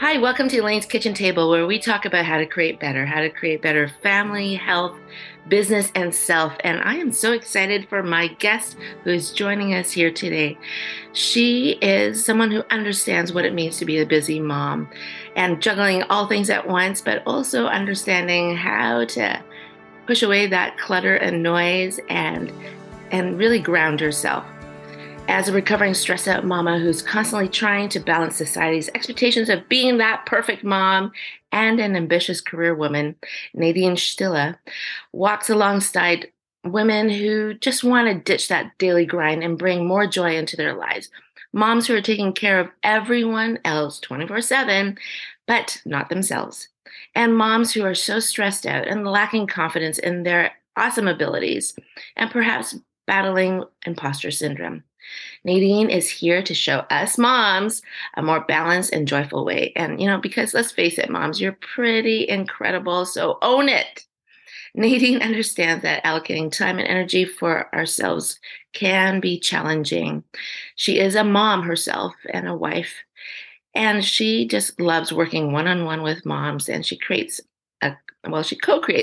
Hi, welcome to Elaine's Kitchen Table, where we talk about how to create better family, health, business, and self. And I am so excited for my guest who is joining us here today. She is someone who understands what it means to be a busy mom and juggling all things at once, but also understanding how to push away that clutter and noise and really ground herself. As a recovering stressed-out mama who's constantly trying to balance society's expectations of being that perfect mom and an ambitious career woman, Nadine Stille walks alongside women who just want to ditch that daily grind and bring more joy into their lives. Moms who are taking care of everyone else 24/7, but not themselves. And moms who are so stressed out and lacking confidence in their awesome abilities and perhaps battling imposter syndrome. Nadine is here to show us moms a more balanced and joyful way. And, because let's face it, moms, you're pretty incredible, so own it. Nadine understands that allocating time and energy for ourselves can be challenging. She is a mom herself and a wife, and she just loves working one-on-one with moms, and she co-creates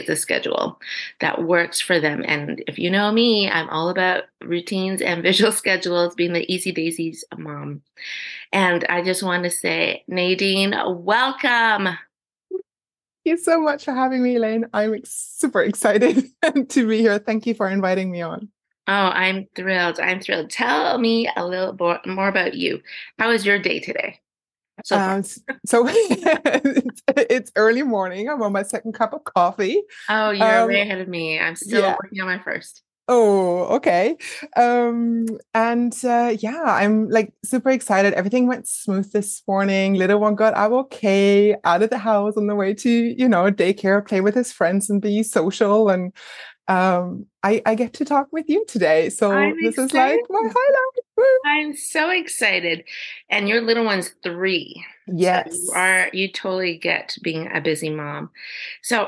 a schedule that works for them. And if you know me, I'm all about routines and visual schedules, being the Easy Daisies mom. And I just want to say, Nadine, welcome. Thank you so much for having me, Elaine. I'm super excited to be here. Thank you for inviting me on. Oh, I'm thrilled. Tell me a little more about you. How was your day today? So it's early morning. I'm on my second cup of coffee. Oh, you're way ahead of me. I'm still working on my first. Oh, okay. I'm super excited. Everything went smooth this morning. Little one got out okay, out of the house on the way to, daycare, play with his friends and be social. And I get to talk with you today. So this is like my highlight. I'm so excited. And your little one's 3. Yes. So you totally get being a busy mom. So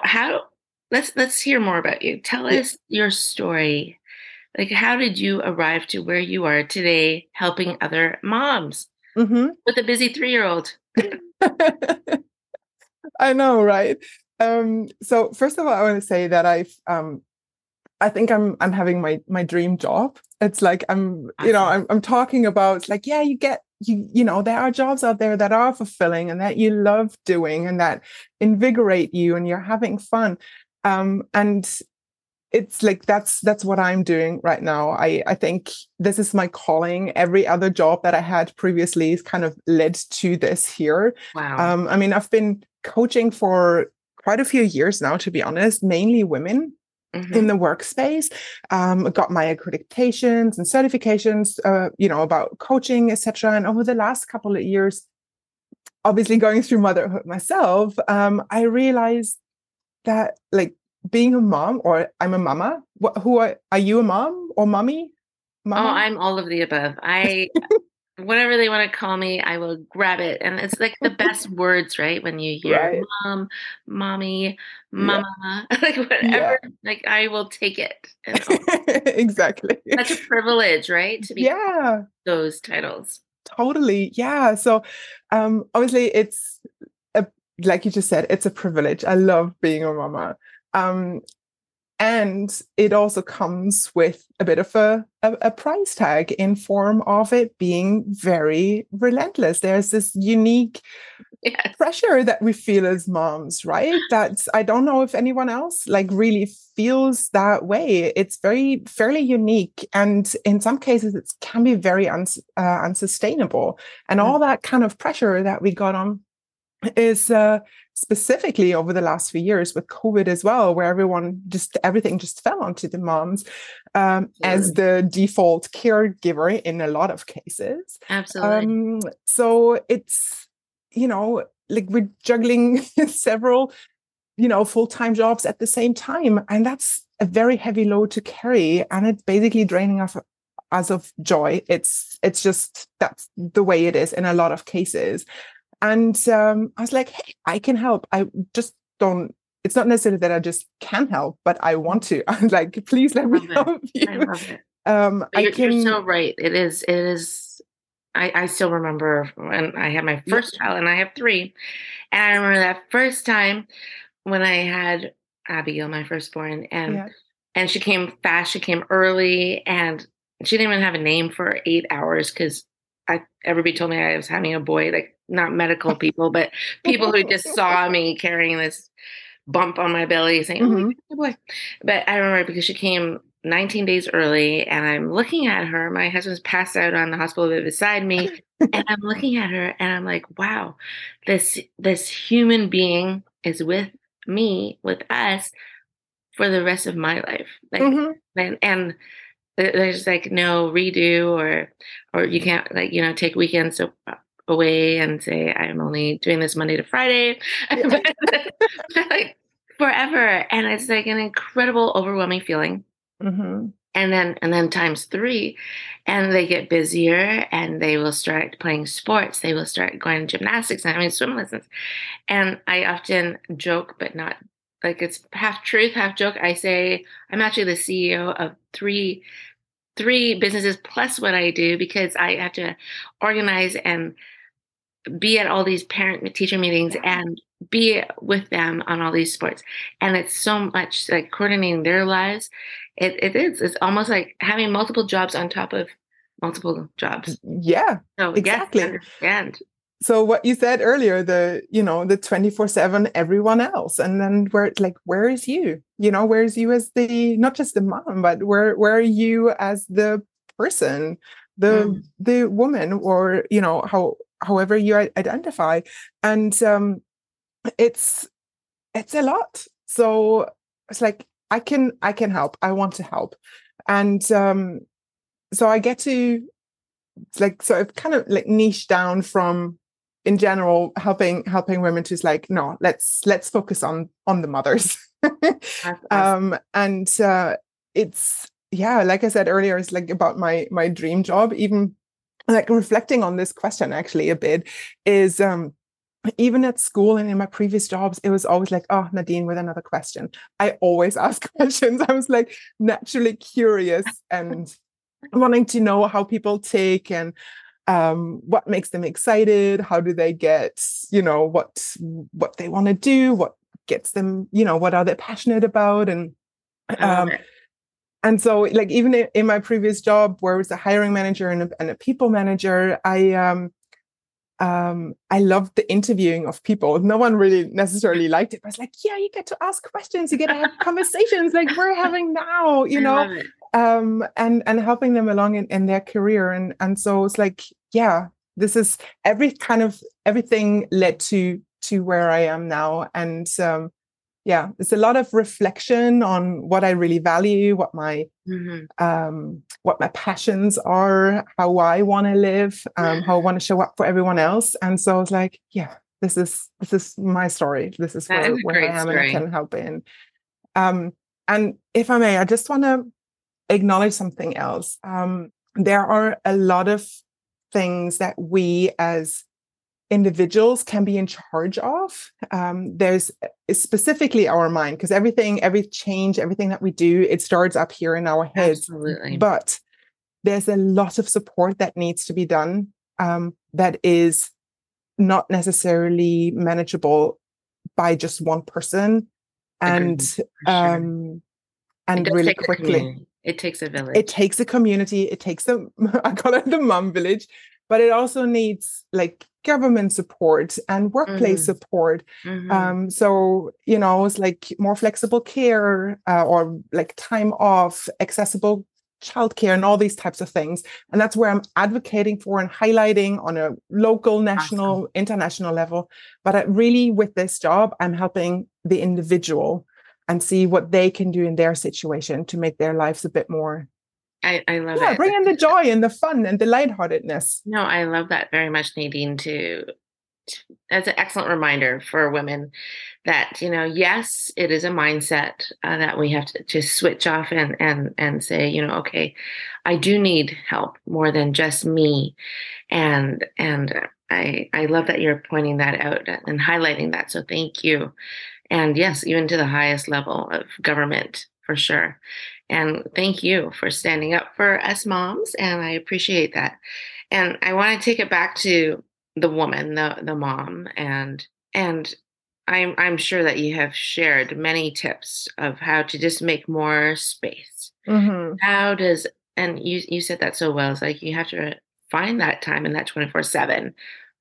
let's hear more about you. Tell us your story. Like, how did you arrive to where you are today, helping other moms with a busy 3-year-old? I know, right? So first of all, I want to say that I think I'm having my dream job. It's like, I'm talking about like, yeah, there are jobs out there that are fulfilling and that you love doing and that invigorate you and you're having fun. And it's like, that's what I'm doing right now. I think this is my calling. Every other job that I had previously is kind of led to this here. Wow. I've been coaching for quite a few years now, to be honest, mainly women. Mm-hmm. In the workspace. I got my accreditations and certifications, about coaching, etc. And over the last couple of years, obviously going through motherhood myself, I realized that like being a mom, or I'm a mama. Are you a mom or mommy? Mama? Oh, I'm all of the above. Whatever they want to call me, I will grab it. And it's like the best words, right? When you hear mom, mommy, mama, like whatever, like I will take it. Exactly. That's a privilege, right? To be those titles. Totally. Yeah. So obviously it's, like you just said, it's a privilege. I love being a mama. And it also comes with a bit of a price tag in form of it being very relentless. There's this unique pressure that we feel as moms, right? That's, I don't know if anyone else like really feels that way. It's fairly unique. And in some cases, it can be very unsustainable. And all that kind of pressure that we got on is specifically over the last few years with COVID as well, where everything just fell onto the moms as the default caregiver in a lot of cases. Absolutely. So it's, we're juggling several you know, full-time jobs at the same time. And that's a very heavy load to carry. And it's basically draining us of joy. It's just, that's the way it is in a lot of cases. And I was like, hey, I can help. I just don't, it's not necessarily that I just can help, but I want to. I'm like, please let me help you. I love it. You're so right. It is. I still remember when I had my first child, and I have three. And I remember that first time when I had Abigail, my firstborn, and she came fast. She came early, and she didn't even have a name for 8 hours because everybody told me I was having a boy. Like, not medical people, but people who just saw me carrying this bump on my belly, saying, "Oh, my boy!" But I remember because she came 19 days early, and I'm looking at her. My husband's passed out on the hospital bed beside me, and I'm looking at her, and I'm like, wow, this human being is with me, with us for the rest of my life. Like, and there's like no redo, or you can't, like, you know, take weekends away and say, I'm only doing this Monday to Friday. But like forever. And it's like an incredible, overwhelming feeling. Mm-hmm. And then times three, and they get busier, and they will start playing sports. They will start going to gymnastics and having swim lessons. And I often joke, but not like it's half truth, half joke. I say I'm actually the CEO of three businesses plus what I do, because I have to organize and be at all these parent-teacher meetings and be with them on all these sports. And it's so much like coordinating their lives. It is. It's almost like having multiple jobs on top of multiple jobs. Yeah, so, exactly. Yes, I understand. So what you said earlier, the 24/7 everyone else, and then where is you? You know, where is you as the, not just the mom, but where are you as the person, the woman, or, you know, however you identify. And it's a lot. So it's like, I can help. I want to help. And so I get to, like, so I've kind of like niched down from, in general, helping women to like, no, let's focus on the mothers. It's, yeah, like I said earlier, it's like about my dream job. Even like reflecting on this question actually a bit is, even at school and in my previous jobs, it was always like, oh, Nadine with another question. I always ask questions. I was like naturally curious and wanting to know how people take and what makes them excited. How do they get, you know, what they want to do? What gets them, you know, what are they passionate about? And and so like even in my previous job where I was a hiring manager and a people manager, I loved the interviewing of people. No one really necessarily liked it. But I was like, yeah, you get to ask questions, you get to have conversations like we're having now, you know, and helping them along in their career. And so it's like, yeah, this is everything led to where I am now. And yeah, it's a lot of reflection on what I really value, what my what my passions are, how I want to live, how I want to show up for everyone else. And so I was like, yeah, this is my story. This is where I am story. And I can help in. And if I may, I just want to acknowledge something else. There are a lot of things that we as individuals can be in charge of. There's specifically our mind, because every change, everything that we do, it starts up here in our heads. Absolutely. But there's a lot of support that needs to be done that is not necessarily manageable by just one person. And and really quickly, it takes a village. It takes a community. It takes I call it the mom village. But it also needs like government support and workplace support. So, you know, it's like more flexible care or like time off, accessible childcare and all these types of things. And that's where I'm advocating for and highlighting on a local, national, international level. But really with this job, I'm helping the individual and see what they can do in their situation to make their lives a bit more. I love it. Bring in the joy and the fun and the lightheartedness. No, I love that very much, Nadine, that's an excellent reminder for women that, you know, yes, it is a mindset that we have to switch off and say, you know, okay, I do need help more than just me. And I love that you're pointing that out and highlighting that. So thank you. And yes, even to the highest level of government, for sure. And thank you for standing up for us moms. And I appreciate that. And I want to take it back to the woman, the mom, and I'm sure that you have shared many tips of how to just make more space. Mm-hmm. How does, and you said that so well, it's like you have to find that time in that 24/7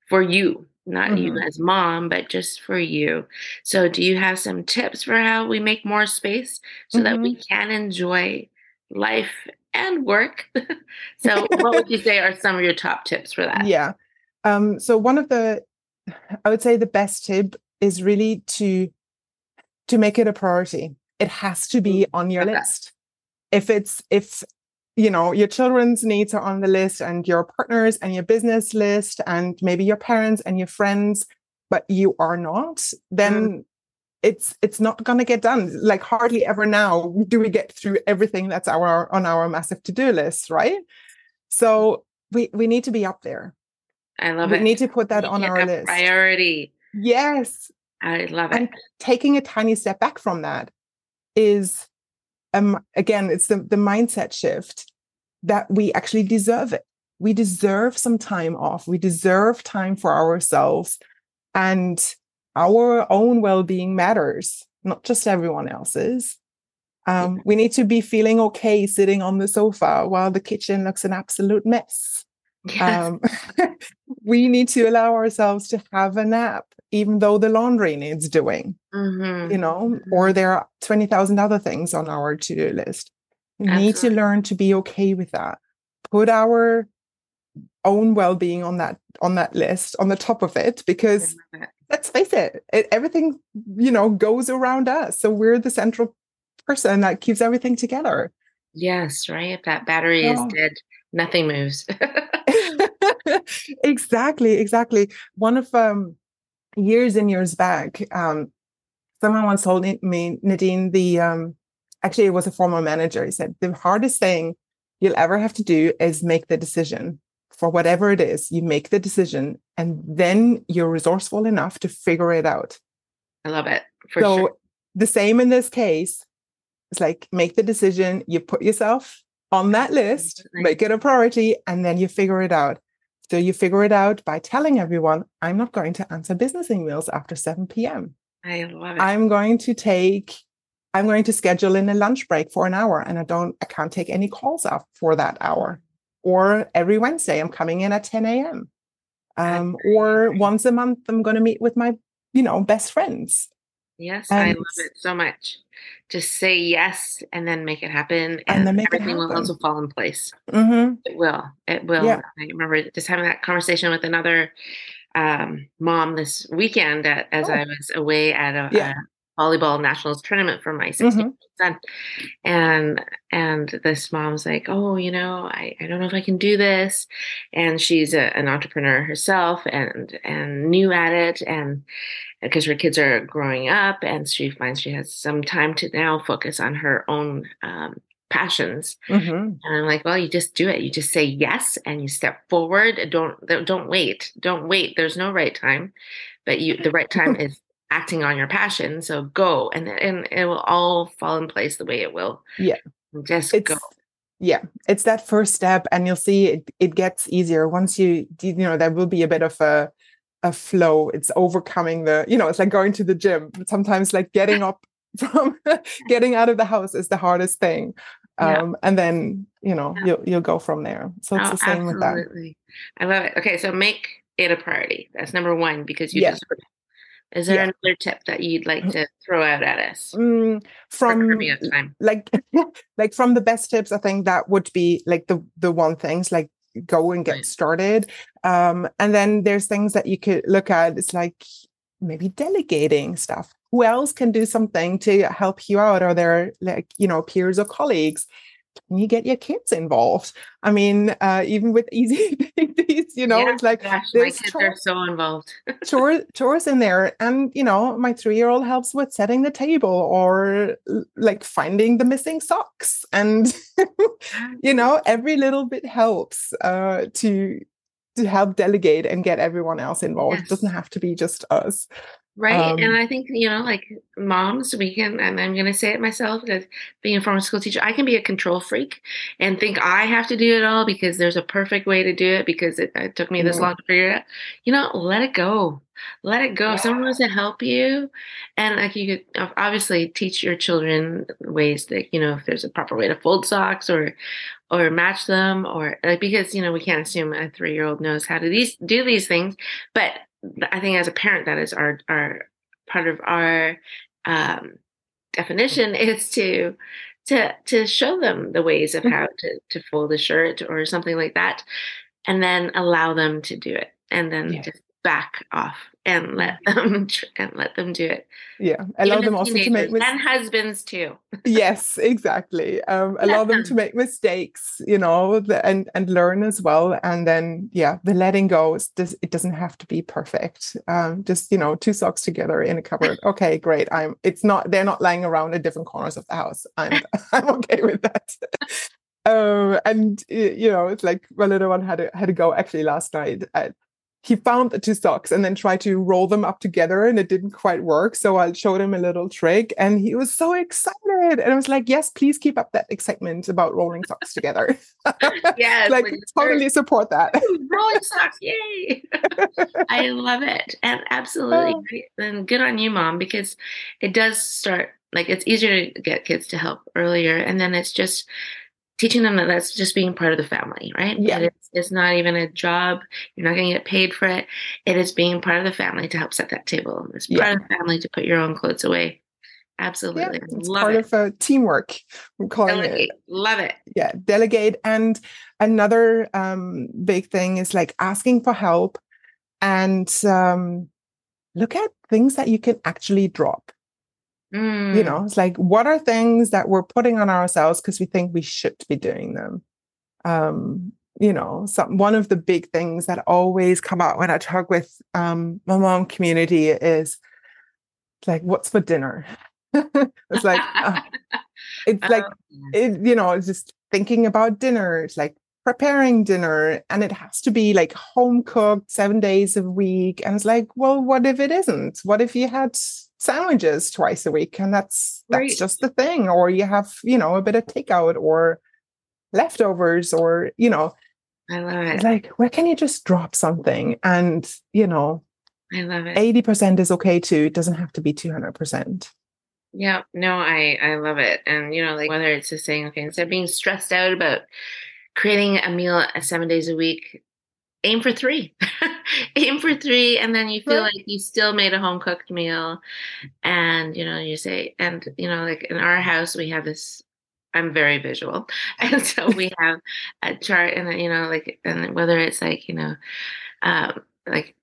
for you, not mm-hmm. you as mom, but just for you. So do you have some tips for how we make more space so mm-hmm. that we can enjoy life and work? So what would you say are some of your top tips for that? Yeah. So one of the, I would say the best tip is really to make it a priority. It has to be on your list. If you know, your children's needs are on the list and your partners and your business list and maybe your parents and your friends, but you are not, then mm-hmm. it's not going to get done. Like hardly ever now do we get through everything that's on our massive to-do list, right? So we need to be up there. I love it. We need to put that on our list. Priority. Yes. I love it. And taking a tiny step back from that is, again, it's the mindset shift that we actually deserve it. We deserve some time off. We deserve time for ourselves, and our own well-being matters, not just everyone else's. We need to be feeling okay sitting on the sofa while the kitchen looks an absolute mess. Yes. We need to allow ourselves to have a nap, even though the laundry needs doing, mm-hmm. you know, mm-hmm. or there are 20,000 other things on our to-do list. We Absolutely. Need to learn to be okay with that. Put our own well-being on that list, on the top of it, because let's face it, everything, you know, goes around us. So we're the central person that keeps everything together. Yes, right. If that battery is dead, nothing moves. Exactly. One of years and years back, someone once told me, Nadine, actually it was a former manager. He said, the hardest thing you'll ever have to do is make the decision for whatever it is. You make the decision and then you're resourceful enough to figure it out. I love it. So the same in this case, it's like, make the decision, you put yourself on that list, make it a priority, and then you figure it out. So you figure it out by telling everyone, I'm not going to answer business emails after 7 p.m. I love it. I'm going to schedule in a lunch break for an hour, and I can't take any calls up for that hour. Or every Wednesday, I'm coming in at 10 a.m. Or once a month, I'm going to meet with my, you know, best friends. Yes, I love it so much. Just say yes and then make it happen. And everything will also fall in place. Mm-hmm. It will. Yeah. I remember just having that conversation with another mom this weekend as I was away at a volleyball nationals tournament for my 16-year-old son. And this mom's like, oh, you know, I don't know if I can do this. And she's an entrepreneur herself and new at it. And because her kids are growing up, and she finds she has some time to now focus on her own passions. Mm-hmm. And I'm like, well, you just do it. You just say yes, and you step forward. Don't wait. Don't wait. There's no right time, but the right time is acting on your passion. So go, and it will all fall in place the way it will. Yeah, just go. Yeah, it's that first step, and you'll see it gets easier once you know there will be a bit of a flow. It's overcoming it's like going to the gym. Sometimes like getting up from getting out of the house is the hardest thing. And then, you know, you'll go from there. So it's the same absolutely. With that. I love it. Okay. So make it a priority. That's number one, because you just, is there another tip that you'd like to throw out at us? From the best tips, I think that would be like the one things like, go and get started. And then there's things that you could look at. It's like maybe delegating stuff. Who else can do something to help you out? Are there like, you know, peers or colleagues? Can you get your kids involved? I mean, even with Easy Daisies, you know, yeah, it's like, gosh, my kids are so involved. chores in there. And, you know, my 3-year-old helps with setting the table or like finding the missing socks. And, you know, every little bit helps to help delegate and get everyone else involved. Yes. It doesn't have to be just us. Right. And I think, you know, like moms, we can, and I'm going to say it myself as being a former school teacher, I can be a control freak and think I have to do it all because there's a perfect way to do it because it took me this long to figure it out. You know, let it go. Let it go. Yeah. If someone wants to help you, and like you could obviously teach your children ways that, you know, if there's a proper way to fold socks or match them or like, because, you know, we can't assume a 3-year-old knows how to do these things, but I think as a parent, that is our part of our definition is to show them the ways of how to fold a shirt or something like that, and then allow them to do it, and then just back off and let them do it. Yeah, allow them also to make mistakes, and husbands too. Yes, exactly. Allow them to make mistakes, you know, and learn as well. And then, yeah, the letting go is it doesn't have to be perfect. Just, you know, 2 socks together in a cupboard. Okay, great. They're not lying around at different corners of the house. I'm okay with that. And you know, it's like my little one had a go actually last night at. He found the 2 socks and then tried to roll them up together, and it didn't quite work. So I showed him a little trick, and he was so excited. And I was like, yes, please keep up that excitement about rolling socks together. Yes, like totally support that. Rolling socks, yay. I love it. And absolutely. And good on you, Mom, because it does start, like it's easier to get kids to help earlier. And then it's just teaching them that that's just being part of the family, right? Yeah. It's not even a job. You're not going to get paid for it. It is being part of the family to help set that table. It's part of the family to put your own clothes away. Absolutely. Yeah, it's part of teamwork. I'm calling delegate. It. Love it. Yeah. Delegate. And another big thing is like asking for help and look at things that you can actually drop. You know, it's like, what are things that we're putting on ourselves because we think we should be doing them? You know, one of the big things that always come out when I talk with my mom community is like, what's for dinner? It's like, you know, it's just thinking about dinner. It's like preparing dinner, and it has to be like home cooked 7 days a week. And it's like, well, what if it isn't? What if you had sandwiches twice a week, and that's right. Just the thing, or you have, you know, a bit of takeout or leftovers, or, you know, I love it. Like, where can you just drop something? And, you know, I love it. 80% is okay too. It doesn't have to be 200%. Yeah, no, I love it. And, you know, like whether it's just saying, okay, instead of being stressed out about creating a meal 7 days a week, aim for three. And then you feel like you still made a home cooked meal. And, you know, you say, and, you know, like in our house, we have this, I'm very visual. And so we have a chart, and, you know, like, and whether it's like, you know, like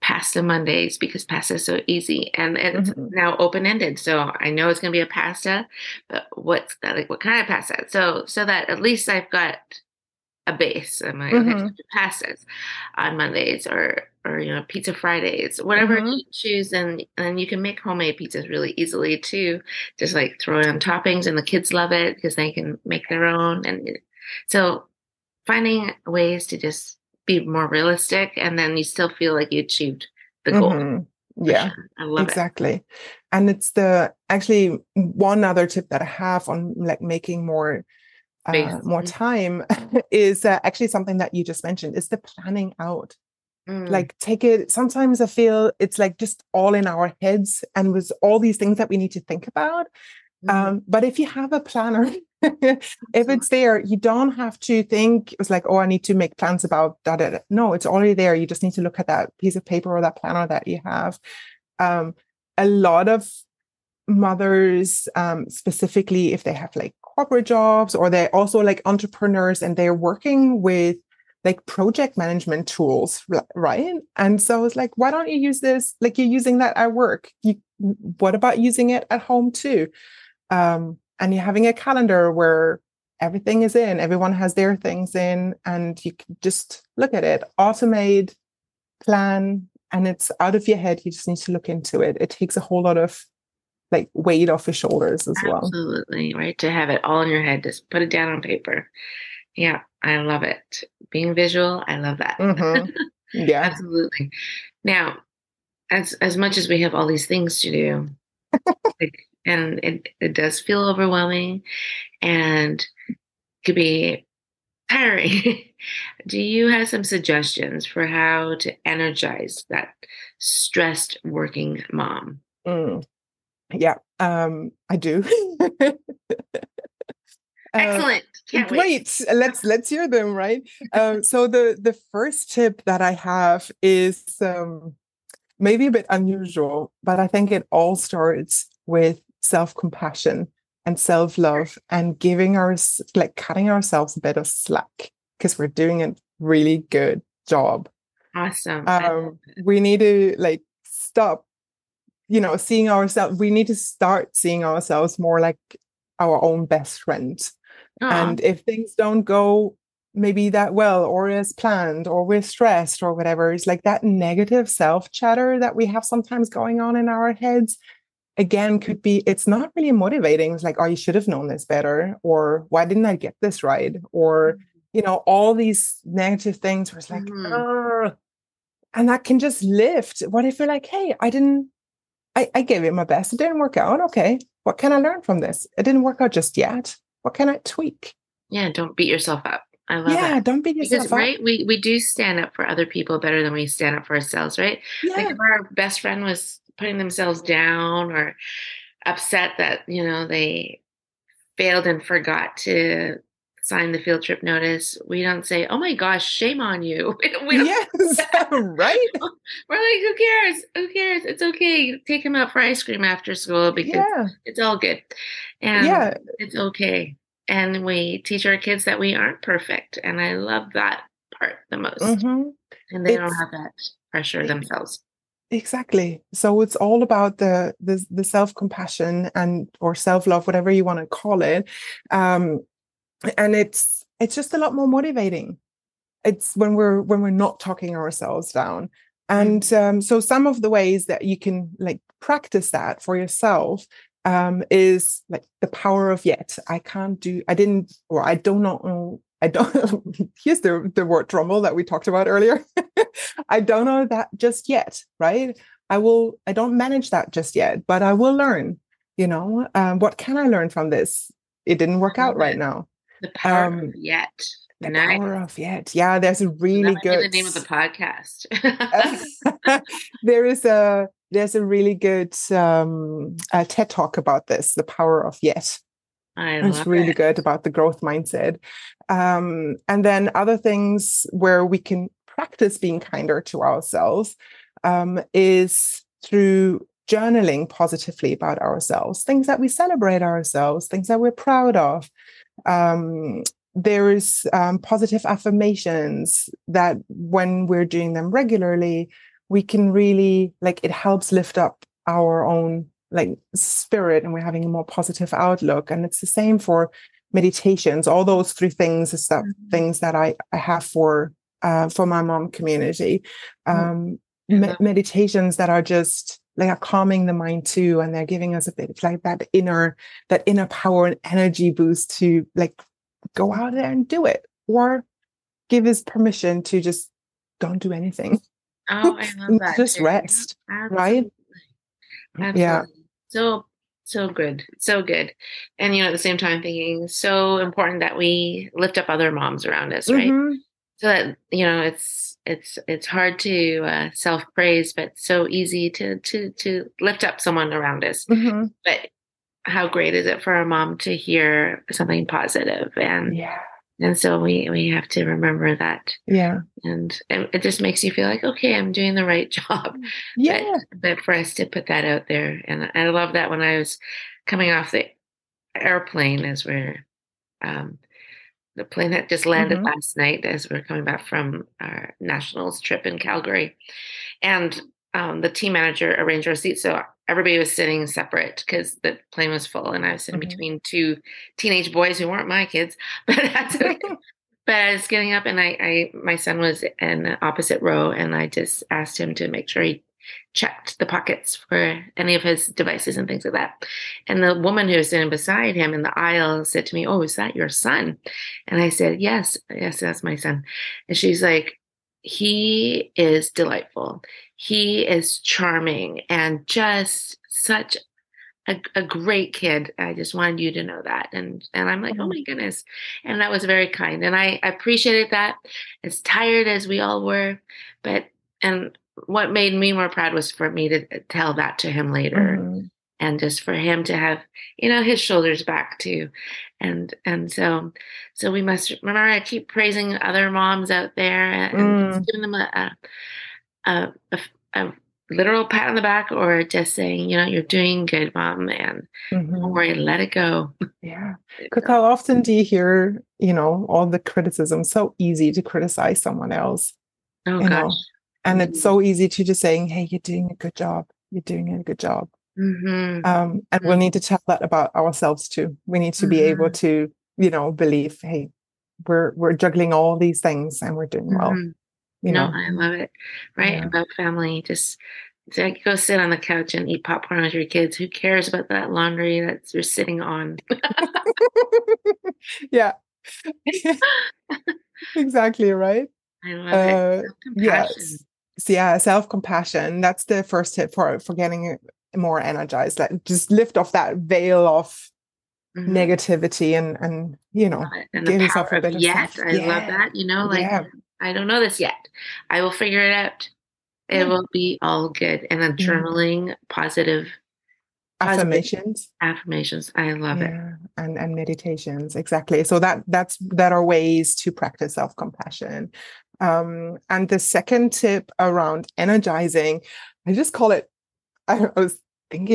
pasta Mondays, because pasta is so easy, and it's now open-ended. So I know it's going to be a pasta, but what's that? Like, what kind of pasta? So that at least I've got a base. I'm like, okay, pastas on Mondays or, you know, pizza Fridays, whatever you choose. And you can make homemade pizzas really easily too. Just like throw in toppings, and the kids love it because they can make their own. And so finding ways to just be more realistic, and then you still feel like you achieved the goal. Yeah, sure. I love exactly. It. And it's actually one other tip that I have on like making more time is actually something that you just mentioned, is the planning out. Like take it, sometimes I feel it's like just all in our heads and with all these things that we need to think about. But if you have a planner, if it's there, you don't have to think it's like, oh, I need to make plans about that. No, it's already there. You just need to look at that piece of paper or that planner that you have. A lot of mothers, specifically if they have like corporate jobs, or they're also like entrepreneurs and they're working with like project management tools, right? And so it's like, why don't you use this? Like you're using that at work. What about using it at home too? And you're having a calendar where everything is in, everyone has their things in, and you can just look at it, automate, plan, and it's out of your head. You just need to look into it. It takes a whole lot of like weight off your shoulders as well. Absolutely, right? To have it all in your head, just put it down on paper. Yeah, I love it. Being visual, I love that. Mm-hmm. Yeah, absolutely. Now, as much as we have all these things to do, and it does feel overwhelming and could be tiring. Do you have some suggestions for how to energize that stressed working mom? Yeah, I do. Excellent. Can't wait. Let's hear them, right? So the first tip that I have is maybe a bit unusual, but I think it all starts with self-compassion and self-love and giving cutting ourselves a bit of slack because we're doing a really good job. Awesome. We need to stop, seeing ourselves. We need to start seeing ourselves more like our own best friend. And if things don't go maybe that well or as planned or we're stressed or whatever, it's like that negative self-chatter that we have sometimes going on in our heads, again, could be, it's not really motivating. It's like, oh, you should have known this better, or why didn't I get this right? Or, all these negative things where it's like, and that can just lift. What if you're like, hey, I gave it my best. It didn't work out. Okay. What can I learn from this? It didn't work out just yet. What can I tweak? Yeah. Don't beat yourself up. I love that. Yeah. Don't beat yourself up. Right. We do stand up for other people better than we stand up for ourselves. Right. Yeah. Like if our best friend was putting themselves down or upset that, they failed and forgot to sign the field trip notice, we don't say, oh my gosh, shame on you. Yes, right? We're like, who cares? It's okay. Take him out for ice cream after school because it's all good. And it's okay. And we teach our kids that we aren't perfect. And I love that part the most. Mm-hmm. And they don't have that pressure themselves. Exactly. So it's all about the self-compassion and or self-love, whatever you want to call it. And it's just a lot more motivating. It's when we're not talking ourselves down. And so some of the ways that you can practice that for yourself is the power of yet. Here's the word drumroll that we talked about earlier. I don't know that just yet, right? I don't manage that just yet, but I will learn, what can I learn from this? It didn't work out right now. The power of yet. Yeah, there's a really good. The name of the podcast. There's a really good TED talk about this, the power of yet. It's really good about the growth mindset. And then other things where we can practice being kinder to ourselves is through journaling positively about ourselves, things that we celebrate ourselves, things that we're proud of. There is positive affirmations that when we're doing them regularly, we can really it helps lift up our own spirit, and we're having a more positive outlook. And it's the same for meditations. All those three things are things that I have for my mom community. Meditations that are just are calming the mind too, and they're giving us a bit of that inner power and energy boost to go out there and do it, or give us permission to just don't do anything. Oh, I love that. Just too. Rest. Absolutely. Right? Absolutely. Yeah. So good. So good. And at the same time thinking so important that we lift up other moms around us, right? Mm-hmm. So that, it's hard to self-praise, but so easy to lift up someone around us. Mm-hmm. But how great is it for a mom to hear something positive? And and so we have to remember that. Yeah. And it just makes you feel like, okay, I'm doing the right job. Yeah. But for us to put that out there. And I love that when I was coming off the airplane as we're the plane that just landed last night as we were coming back from our nationals trip in Calgary, and the team manager arranged our seats. So everybody was sitting separate because the plane was full and I was sitting between two teenage boys who weren't my kids, but that's okay. But I was getting up and my son was in the opposite row and I just asked him to make sure he checked the pockets for any of his devices and things like that. And the woman who was sitting beside him in the aisle said to me, "Oh, is that your son?" And I said, yes, that's my son. And she's like, "He is delightful. He is charming and just such a great kid. I just wanted you to know that." And I'm like, oh my goodness. And that was very kind. And I appreciated that, as tired as we all were. And what made me more proud was for me to tell that to him later. And just for him to have, his shoulders back too. And so we must remember to keep praising other moms out there and giving them a literal pat on the back, or just saying, "You're doing good, Mom, and don't worry, let it go." Yeah. Because how often do you hear, all the criticism? So easy to criticize someone else. Oh, gosh. And it's so easy to just saying, "Hey, you're doing a good job. You're doing a good job." And we'll need to tell that about ourselves too. We need to be able to, believe, hey, we're juggling all these things and we're doing well. I love it. Right. Yeah. About family. Just go sit on the couch and eat popcorn with your kids. Who cares about that laundry that you're sitting on? Yeah. Exactly. Right. I love it. Yes. Yeah. Self-compassion. That's the first tip for getting more energized, like just lift off that veil of negativity and give yourself a bit of self. I love that. I don't know this yet. I will figure it out. It will be all good. And I'm journaling positive affirmations. I love it. And meditations. Exactly. So that are ways to practice self-compassion. And the second tip around energizing, I just call it, I'm just going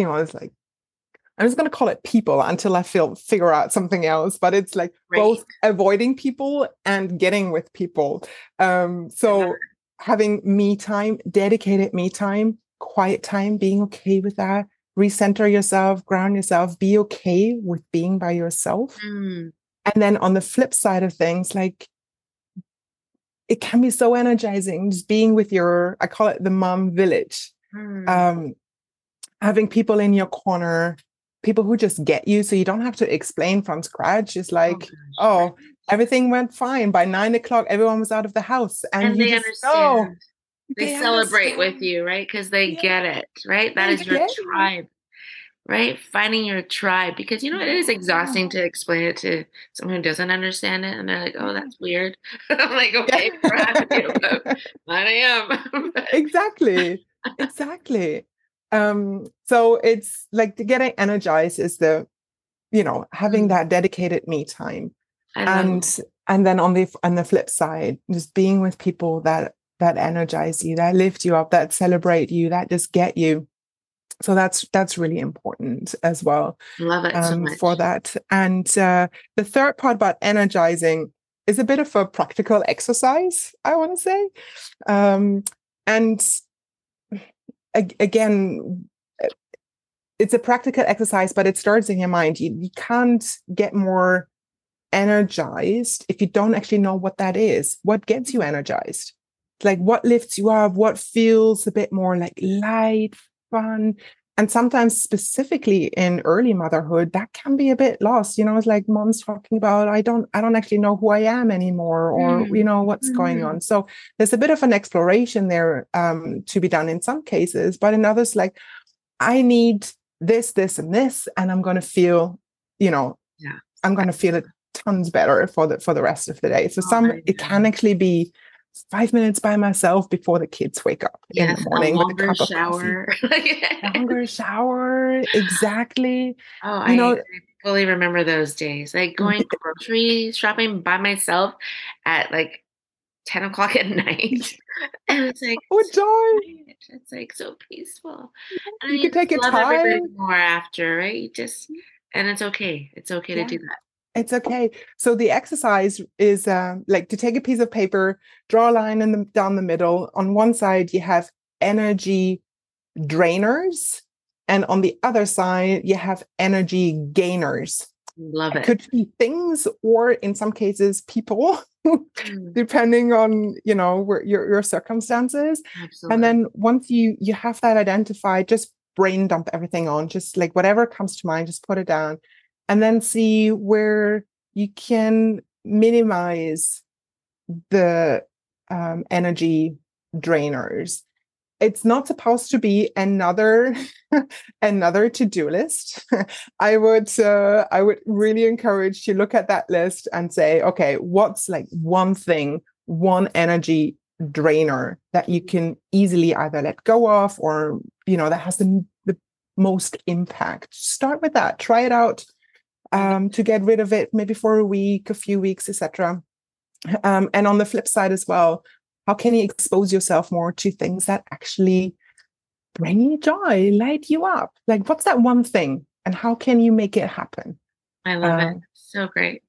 to call it people until I figure out something else. But it's like both avoiding people and getting with people. Having me time, dedicated me time, quiet time, being okay with that, recenter yourself, ground yourself, be okay with being by yourself. And then on the flip side of things, like, it can be so energizing just being with I call it the mom village. Having people in your corner, people who just get you, so you don't have to explain from scratch. It's like, everything went fine. By 9 o'clock, everyone was out of the house. And they understand. They celebrate with you, right? Because they get it, right? That is your tribe, right? Finding your tribe. Because, it is exhausting to explain it to someone who doesn't understand it. And they're like, oh, that's weird. I'm like, okay, I am. Exactly. So it's like getting energized is the, having that dedicated me time, and then on the flip side, just being with people that energize you, that lift you up, that celebrate you, that just get you. So that's really important as well. Love it so much. For that. And the third part about energizing is a bit of a practical exercise, I want to say, and. Again, it's a practical exercise, but it starts in your mind. You can't get more energized if you don't actually know what that is. What gets you energized? Like, what lifts you up? What feels a bit more like light, fun? And sometimes, specifically in early motherhood, that can be a bit lost. It's like mom's talking about, I don't actually know who I am anymore, or what's going on. So there's a bit of an exploration there to be done in some cases, but in others, like, I need this, this, and this, and I'm going to feel, I'm going to feel it tons better for the rest of the day. So it can actually be 5 minutes by myself before the kids wake up in the morning. A longer shower. Exactly. Oh, I fully remember those days. Like going grocery shopping by myself at like 10 o'clock at night. And it's like, oh, joy. It's like so peaceful. And you can take your time more after, right? And it's okay. It's okay to do that. It's okay. So the exercise is like to take a piece of paper, draw a line down the middle. On one side, you have energy drainers And on the other side, you have energy gainers. Love it. It could be things or in some cases, people, depending on, you know, where your circumstances. Absolutely. And then once you have that identified, just brain dump everything on, just like whatever comes to mind, just put it down and then see where you can minimize the energy drainers. It's not supposed to be another to-do list. I would really encourage you to look at that list and say, okay, what's like one thing, one energy drainer that you can easily either let go of or, you know, that has the most impact. Start with that. Try it out to get rid of it maybe for a week, a few weeks, etc. And on the flip side as well, how can you expose yourself more to things that actually bring you joy, light you up? Like, what's that one thing and how can you make it happen? I love it. So great.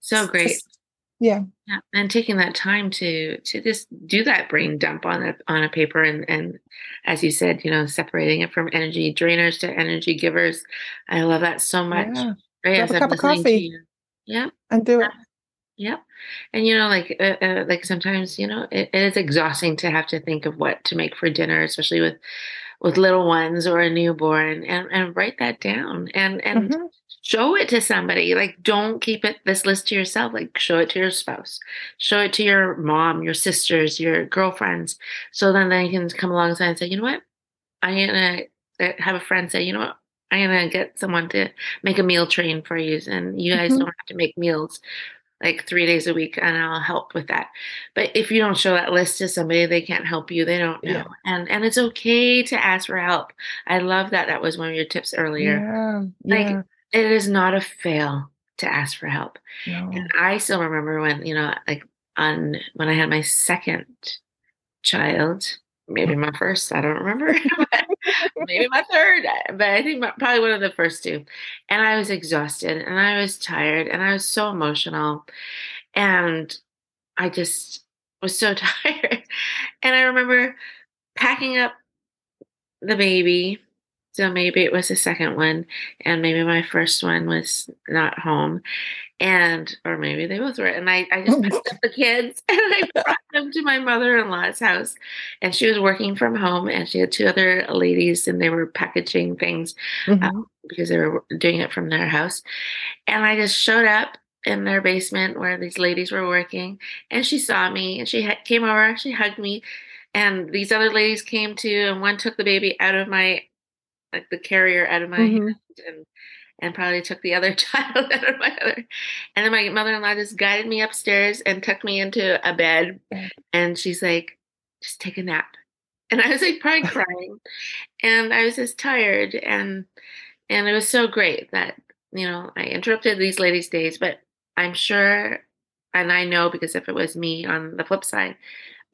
So great. Yeah. And taking that time to just do that brain dump on a paper. And as you said, you know, separating it from energy drainers to energy givers. I love that so much. Yeah. Right? Have a cup of coffee. Yeah. And do it. Yep. And, you know, like sometimes, you know, it is exhausting to have to think of what to make for dinner, especially with little ones or a newborn, and write that down and mm-hmm. show it to somebody. Like, don't keep this list to yourself, like show it to your spouse, show it to your mom, your sisters, your girlfriends. So then they can come alongside and say, you know what, I'm going to have a friend say, you know what, I'm going to get someone to make a meal train for you. And you guys mm-hmm. don't have to make meals like 3 days a week, and I'll help with that. But if you don't show that list to somebody, they can't help you. They don't know. Yeah. And it's okay to ask for help. I love that. That was one of your tips earlier. Yeah. Like, it is not a fail to ask for help. No. And I still remember when, you know, like when I had my second child, maybe my first, I don't remember, but maybe my third, but I think probably one of the first two. And I was exhausted and I was tired and I was so emotional and I just was so tired. And I remember packing up the baby. So maybe it was the second one and maybe my first one was not home or maybe they both were. And I just picked up the kids and I brought them to my mother-in-law's house, and she was working from home and she had two other ladies and they were packaging things mm-hmm. Because they were doing it from their house. And I just showed up in their basement where these ladies were working, and she saw me and she came over, she hugged me, and these other ladies came too, and one took the baby out of my like the carrier out of my mm-hmm. hand and probably took the other child out of my other. And then my mother-in-law just guided me upstairs and tucked me into a bed. And she's like, just take a nap. And I was like probably crying. And I was just tired. And it was so great that, you know, I interrupted these ladies' days, but I'm sure, and I know because if it was me on the flip side,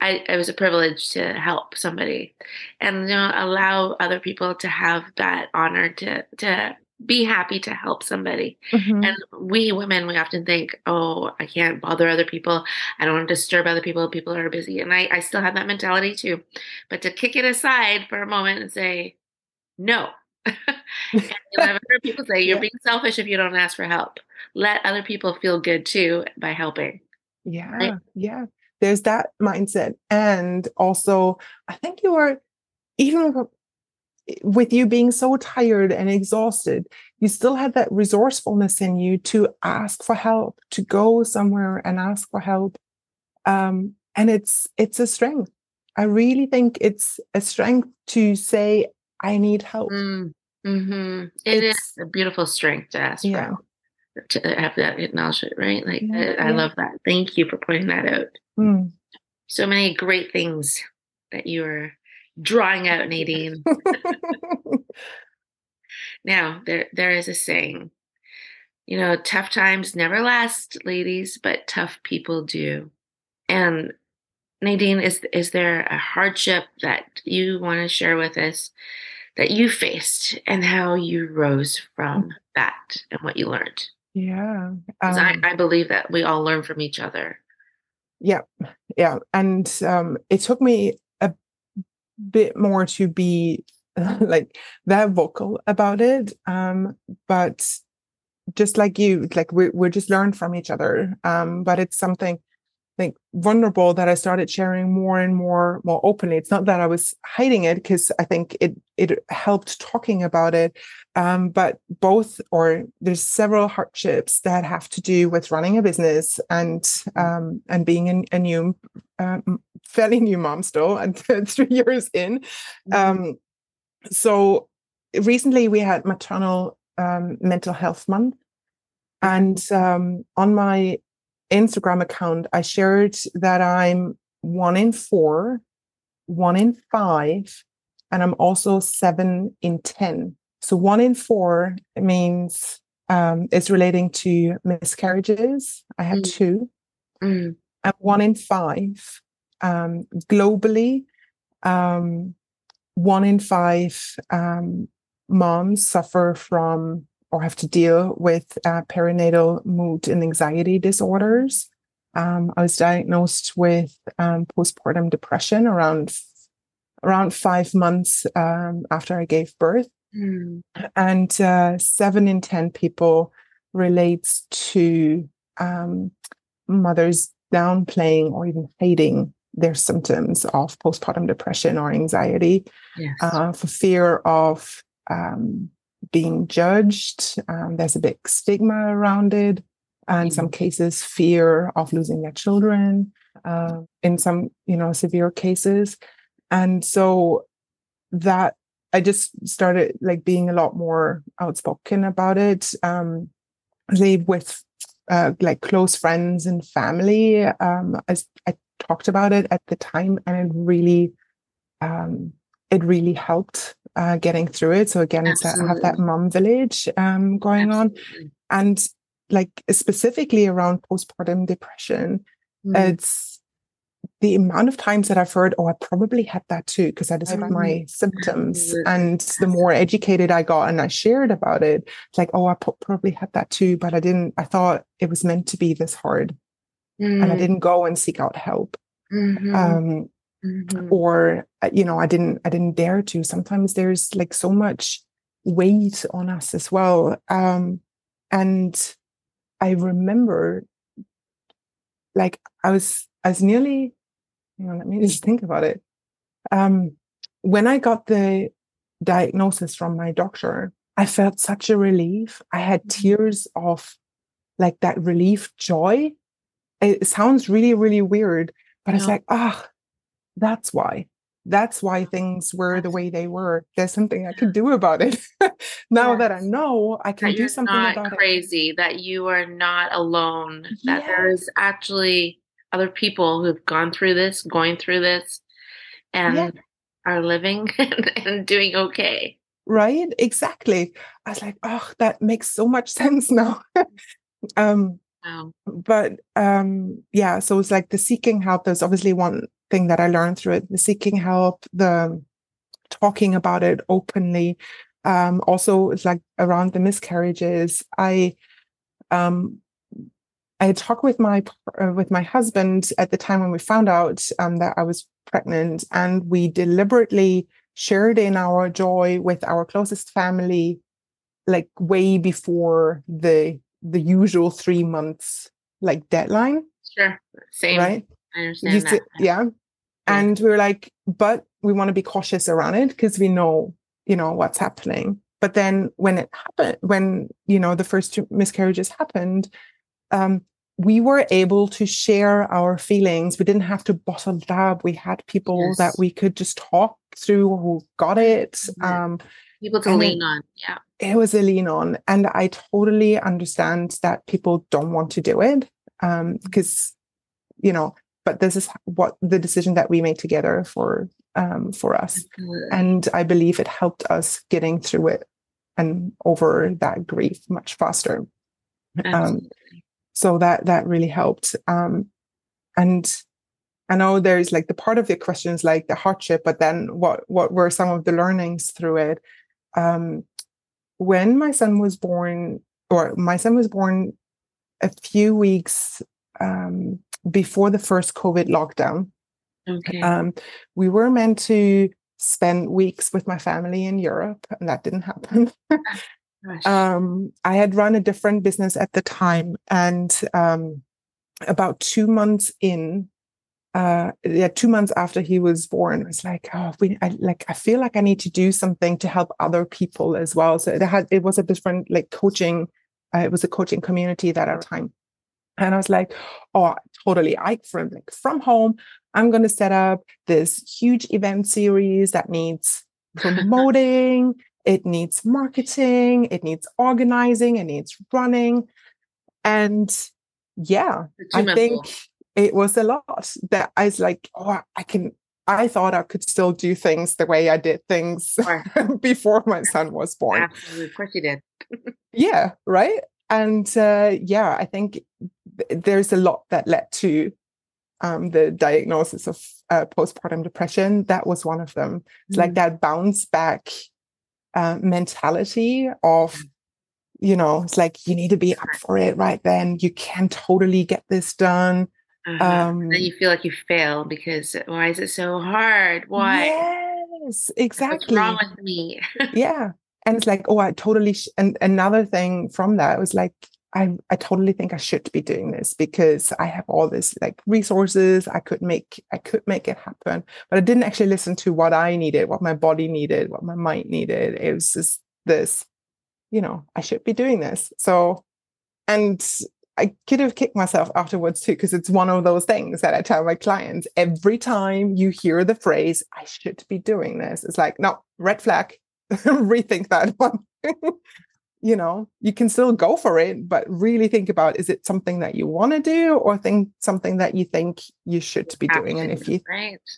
it was a privilege to help somebody, and you know, allow other people to have that honor to be happy to help somebody. Mm-hmm. And we women, we often think, oh, I can't bother other people. I don't want to disturb other people. People are busy. And I still have that mentality too. But to kick it aside for a moment and say, no. And you know, I've heard people say, you're being selfish if you don't ask for help. Let other people feel good too by helping. Yeah. Right? Yeah. There's that mindset. And also, I think you are, even with you being so tired and exhausted, you still had that resourcefulness in you to ask for help, to go somewhere and ask for help. And it's a strength. I really think it's a strength to say, I need help. Mm-hmm. It is a beautiful strength to ask for help. To have that acknowledgement, right? Like, I love that. Thank you for pointing that out. Mm. So many great things that you are drawing out, Nadine. Now, there is a saying, you know, tough times never last, ladies, but tough people do. And Nadine, is there a hardship that you want to share with us that you faced and how you rose from that and what you learned? Yeah. 'Cause I believe that we all learn from each other. Yeah. Yeah. And it took me a bit more to be like they're vocal about it. But just like you, like we just learn from each other. But it's something like vulnerable that I started sharing more and more openly. It's not that I was hiding it, because I think it helped talking about it. But there's several hardships that have to do with running a business and being a new, fairly new mom still, and 3 years in. So recently we had maternal mental health month, and on my Instagram account I shared that I'm 1 in 4, 1 in 5, and I'm also 7 in 10. So 1 in 4 means it's relating to miscarriages. I had 2, and 1 in 5 globally. 1 in 5 moms suffer from or have to deal with perinatal mood and anxiety disorders. I was diagnosed with postpartum depression around 5 months after I gave birth. And 7 in 10 people relates to mothers downplaying or even hating their symptoms of postpartum depression or anxiety, for fear of being judged. There's a big stigma around it, and in some cases fear of losing their children, in some severe cases. And so that I just started like being a lot more outspoken about it, live with like close friends and family. I talked about it at the time, and it really helped getting through it. So again, it's have that mom village going on, and like specifically around postpartum depression, it's the amount of times that I've heard, "Oh, I probably had that too," because I described my symptoms. And the more educated I got and I shared about it, it's like, "Oh, I probably had that too, but I didn't. I thought it was meant to be this hard." And I didn't go and seek out help, or I didn't dare to. Sometimes there's like so much weight on us as well, and I remember, like I was nearly, let me just think about it. When I got the diagnosis from my doctor, I felt such a relief. I had tears of like that relief, joy. It sounds really, really weird, but it's like, that's why. That's why things were the way they were. There's something I can do about it. Now that I know, I can do something about it. Crazy that you are not alone, that there is actually other people who've going through this, and are living and doing okay. Right? Exactly. I was like, that makes so much sense now. Wow. But so it's like the seeking help. There's obviously one thing that I learned through it: the seeking help, the talking about it openly. Also, it's like around the miscarriages. I had talked with my husband at the time when we found out that I was pregnant, and we deliberately shared in our joy with our closest family, like way before the usual 3 months like deadline. Sure. Same. Right? I understand that. Yeah. And we were like, but we want to be cautious around it because we know, what's happening. But then when it happened, when the first 2 miscarriages happened, we were able to share our feelings. We didn't have to bottle it up. We had people that we could just talk through who got it. People to lean on. Yeah. It was a lean on. And I totally understand that people don't want to do it. Because, but this is what the decision that we made together for us. Absolutely. And I believe it helped us getting through it and over that grief much faster. So that really helped. And I know there's like the part of the question is like the hardship, but then what were some of the learnings through it? When my son was born a few weeks before the first COVID lockdown. We were meant to spend weeks with my family in Europe, and that didn't happen. I had run a different business at the time, and about 2 months in, 2 months after he was born, I was like, I feel like I need to do something to help other people as well. So it was a different coaching. It was a coaching community at our time, and I was like, oh, totally. From home, I'm going to set up this huge event series that needs promoting, it needs marketing, it needs organizing, it needs running, and yeah, I think. It was a lot that I was like, I thought I could still do things the way I did things before my son was born. Absolutely, of course you did. Yeah, right. And I think there's a lot that led to the diagnosis of postpartum depression. That was one of them. It's like that bounce back mentality of, you know, it's like you need to be up for it right then. You can totally get this done. And then you feel like you fail because why is it so hard? Why? Yes, exactly. What's wrong with me? Yeah. And it's like, oh, I totally. And another thing from that was like, I totally think I should be doing this because I have all this resources. I could make it happen, but I didn't actually listen to what I needed, what my body needed, what my mind needed. It was just this, you know, I should be doing this. So, and I could have kicked myself afterwards too, because it's one of those things that I tell my clients every time you hear the phrase, I should be doing this. It's like, no, red flag, rethink that one. You know, you can still go for it, but really think about, is it something that you want to do or something that you think you should be doing? And if you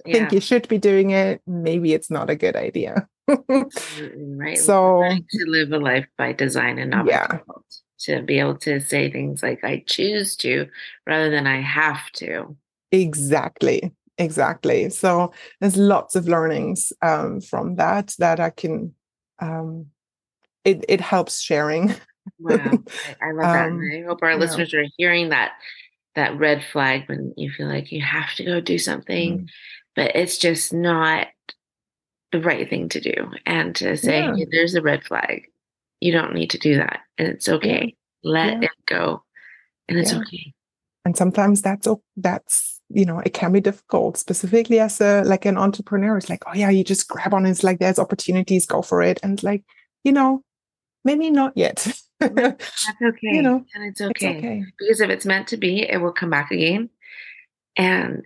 think you should be doing it, maybe it's not a good idea. Absolutely right. So we're trying to live a life by design and not by default. To be able to say things like, I choose to, rather than I have to. Exactly. So there's lots of learnings from that I can, it helps sharing. Wow. I love that. And I hope our listeners are hearing that red flag when you feel like you have to go do something, but it's just not the right thing to do. And to say, hey, there's a red flag. You don't need to do that. And it's okay. Let it go. And it's okay. And sometimes that's, you know, it can be difficult, specifically as an entrepreneur. It's like, oh yeah, you just grab on. It's like, there's opportunities, go for it. And like, you know, maybe not yet. That's okay. You know, and it's okay. Because if it's meant to be, it will come back again. And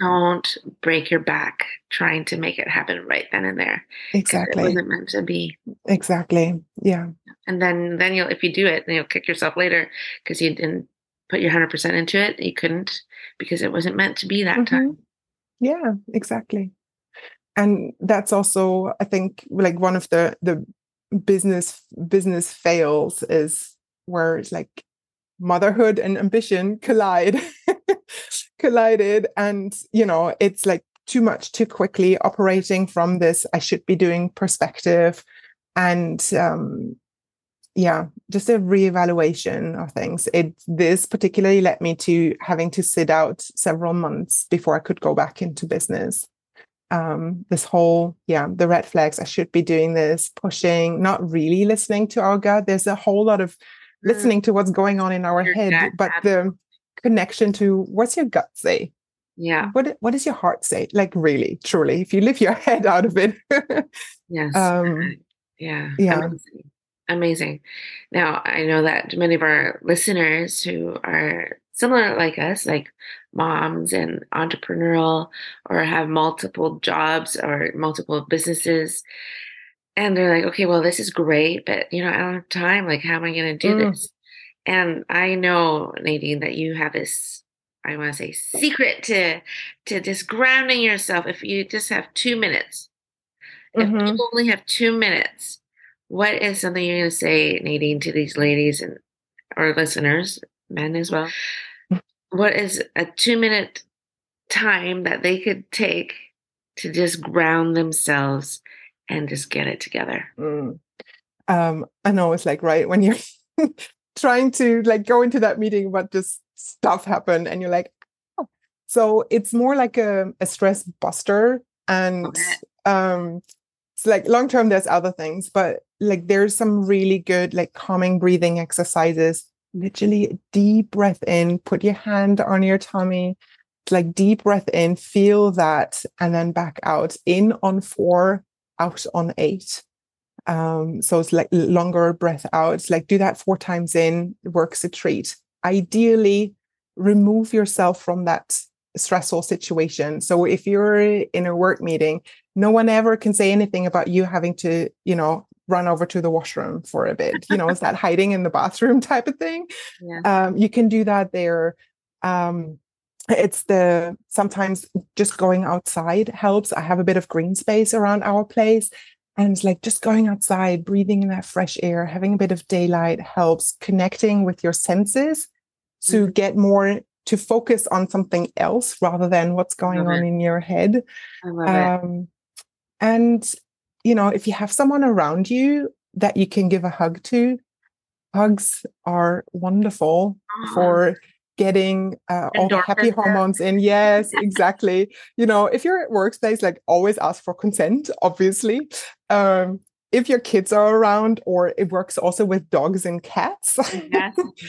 don't break your back trying to make it happen right then and there. Exactly. It wasn't meant to be. Exactly. Yeah. And then you'll, if you do it, then you'll kick yourself later because you didn't put your 100% into it. You couldn't because it wasn't meant to be that time. Yeah, exactly. And that's also, I think, like one of the business fails is where it's like motherhood and ambition collided, and you know, it's like too much too quickly, operating from this I should be doing perspective, and just a reevaluation of things. This particularly led me to having to sit out several months before I could go back into business. This whole the red flags, I should be doing this, pushing, not really listening to our gut. There's a whole lot of listening to what's going on in our head, but the connection to what's your gut say? Yeah. What does your heart say? Like really, truly, if you lift your head out of it. Yes. Yeah. Amazing. Now I know that many of our listeners who are similar like us, like moms and entrepreneurial, or have multiple jobs or multiple businesses, and they're like, okay, well, this is great, but you know, I don't have time. Like, how am I going to do this? And I know, Nadine, that you have this, I want to say, secret to just grounding yourself. If you just have 2 minutes, if you only have 2 minutes, what is something you're going to say, Nadine, to these ladies and or listeners, men as well? What is a 2-minute time that they could take to just ground themselves and just get it together? I know it's like, right, when you're trying to go into that meeting, but just stuff happened and you're like, oh. So it's more like a stress buster. And So like long term, there's other things, but like there's some really good like calming breathing exercises. Literally deep breath in, put your hand on your tummy, like deep breath in, feel that, and then back out, in on 4, out on 8. So it's like longer breath out. It's like do that 4 times in, works a treat. Ideally, remove yourself from that stressful situation. So if you're in a work meeting, no one ever can say anything about you having to, you know, run over to the washroom for a bit. You know, it's that hiding in the bathroom type of thing. Yeah. You can do that there. It's the sometimes just going outside helps. I have a bit of green space around our place. And it's like just going outside, breathing in that fresh air, having a bit of daylight helps, connecting with your senses to get more, to focus on something else rather than what's going on in your head. I love it. And, you know, if you have someone around you that you can give a hug to, hugs are wonderful for getting all the happy hormones in. Yes, exactly. You know, if you're at workspace, like always ask for consent, obviously. If your kids are around, or it works also with dogs and cats,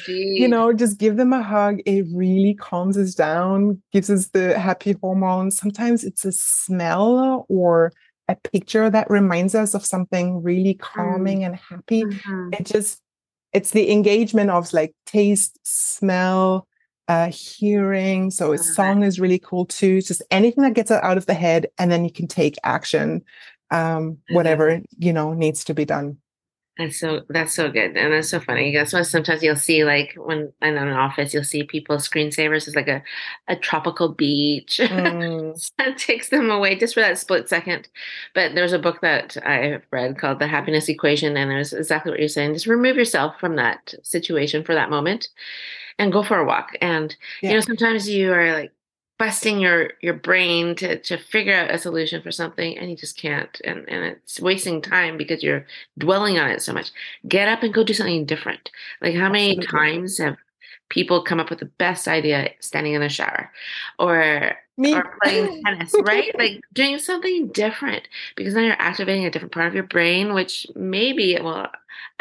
you know, just give them a hug. It really calms us down, gives us the happy hormones. Sometimes it's a smell or a picture that reminds us of something really calming and happy. It just, it's the engagement of like taste, smell, hearing. So a song is really cool too. Just anything that gets out of the head, and then you can take action, whatever, you know, needs to be done. That's so good. And that's so funny. That's why sometimes you'll see, like when I'm in an office, you'll see people screensavers is like a tropical beach. That takes them away just for that split second. But there's a book that I've read called The Happiness Equation. And there's exactly what you're saying. Just remove yourself from that situation for that moment and go for a walk. And, you know, sometimes you are like busting your brain to figure out a solution for something, and you just can't. And it's wasting time because you're dwelling on it so much. Get up and go do something different. Like how many times have people come up with the best idea standing in the shower or playing tennis, right? Like doing something different, because then you're activating a different part of your brain, which maybe it will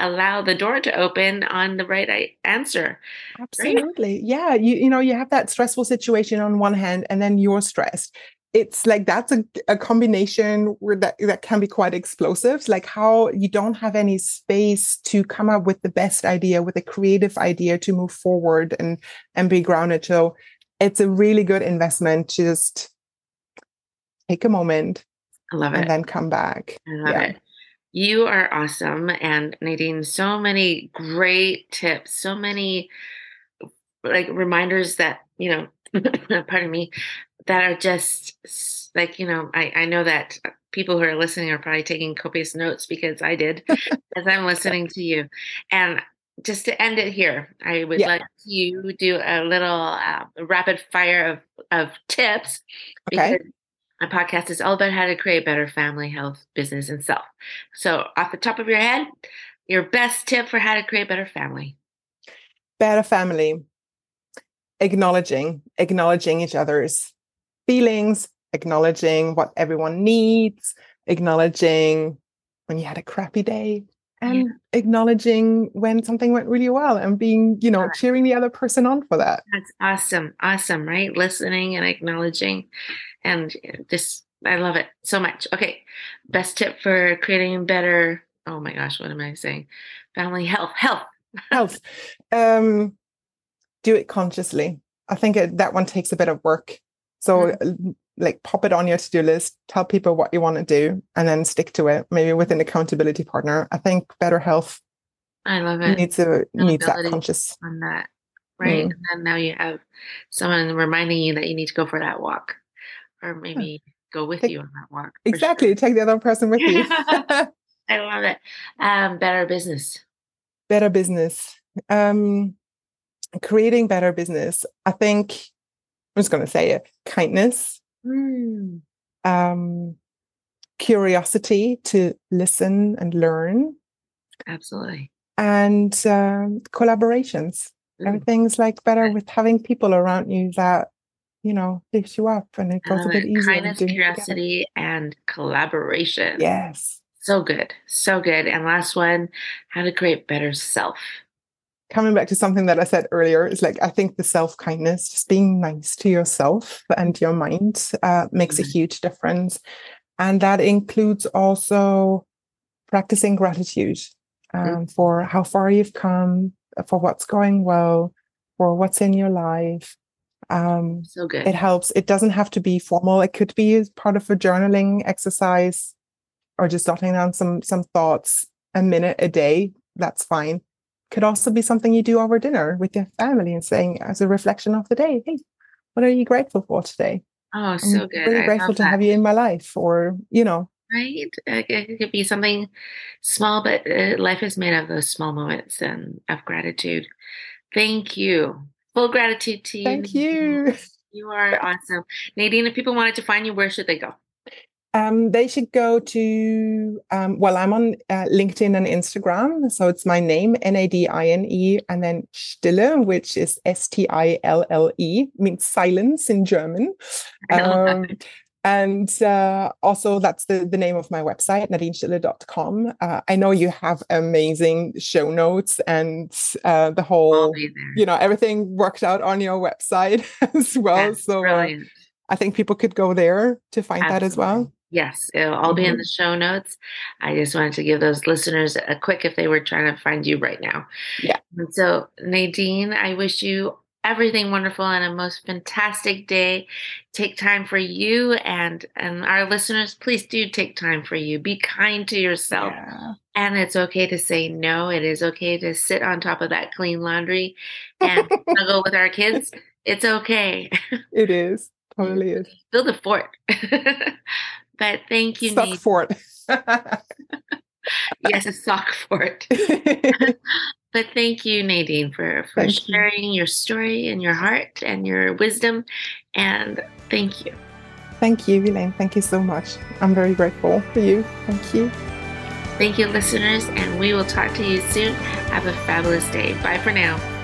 allow the door to open on the right answer. Absolutely. Right? Yeah. You know, you have that stressful situation on one hand, and then you're stressed. It's like, that's a combination where that can be quite explosive. It's like how you don't have any space to come up with the best idea, with a creative idea to move forward and be grounded. So it's a really good investment to just take a moment. I love it. And then come back. I love it. You are awesome. And Nadine, so many great tips, so many like reminders that, you know, pardon me, that are just like, you know, I know that people who are listening are probably taking copious notes, because I did, as I'm listening to you. And just to end it here, I would like you do a little rapid fire of tips. Okay. Because my podcast is all about how to create better family, health, business, and self. So off the top of your head, your best tip for how to create better family. Better family. Acknowledging each other's feelings, acknowledging what everyone needs, acknowledging when you had a crappy day, and acknowledging when something went really well, and being, you know, cheering the other person on for that. That's awesome. Awesome, right? Listening and acknowledging. And this, I love it so much. Okay. Best tip for creating better, oh my gosh, what am I saying? Family health. Do it consciously. I think that one takes a bit of work. So like pop it on your to-do list, tell people what you want to do, and then stick to it, maybe with an accountability partner. I think better health. I love it. Needs that conscious. On that, right? And then now you have someone reminding you that you need to go for that walk, or maybe go with you on that walk. Exactly. Sure. Take the other person with you. I love it. Better business. Creating better business. I think I'm just going to say it. Kindness, curiosity to listen and learn. Absolutely. And collaborations. Everything's like better with having people around you that you know, lifts you up and it goes a bit easier. Kindness, curiosity, and collaboration. Yes. So good. So good. And last one, how to create better self. Coming back to something that I said earlier, it's like, I think the self-kindness, just being nice to yourself and your mind makes a huge difference. And that includes also practicing gratitude for how far you've come, for what's going well, for what's in your life. So good. It helps. It doesn't have to be formal. It could be part of a journaling exercise or just jotting down some thoughts a minute a day. That's fine. Could also be something you do over dinner with your family and saying, as a reflection of the day, hey, what are you grateful for today? Oh, so I'm good. I'm really grateful to have you in my life, or, you know. Right. It could be something small, but life is made of those small moments and of gratitude. Thank you. Full gratitude to you. Thank you. You are awesome. Nadine, if people wanted to find you, where should they go? They should go to, I'm on LinkedIn and Instagram. So it's my name, Nadine, and then Stille, which is Stille, means silence in German. And also that's the name of my website, NadineStille.com. I know you have amazing show notes and the whole, everything worked out on your website as well. That's so brilliant. I think people could go there to find that as well. Yes, it'll all be in the show notes. I just wanted to give those listeners a quick, if they were trying to find you right now. Yeah. And so Nadine, I wish you everything wonderful and a most fantastic day. Take time for you and our listeners, please do take time for you. Be kind to yourself. Yeah. And it's okay to say no. It is okay to sit on top of that clean laundry and snuggle with our kids. It's okay. It is. Totally is. Build a fort. But thank you, Nadine. Sock fort. Yes, a sock fort. But thank you, Nadine, for sharing your story and your heart and your wisdom. And thank you. Thank you, Elaine. Thank you so much. I'm very grateful for you. Thank you. Thank you, listeners. And we will talk to you soon. Have a fabulous day. Bye for now.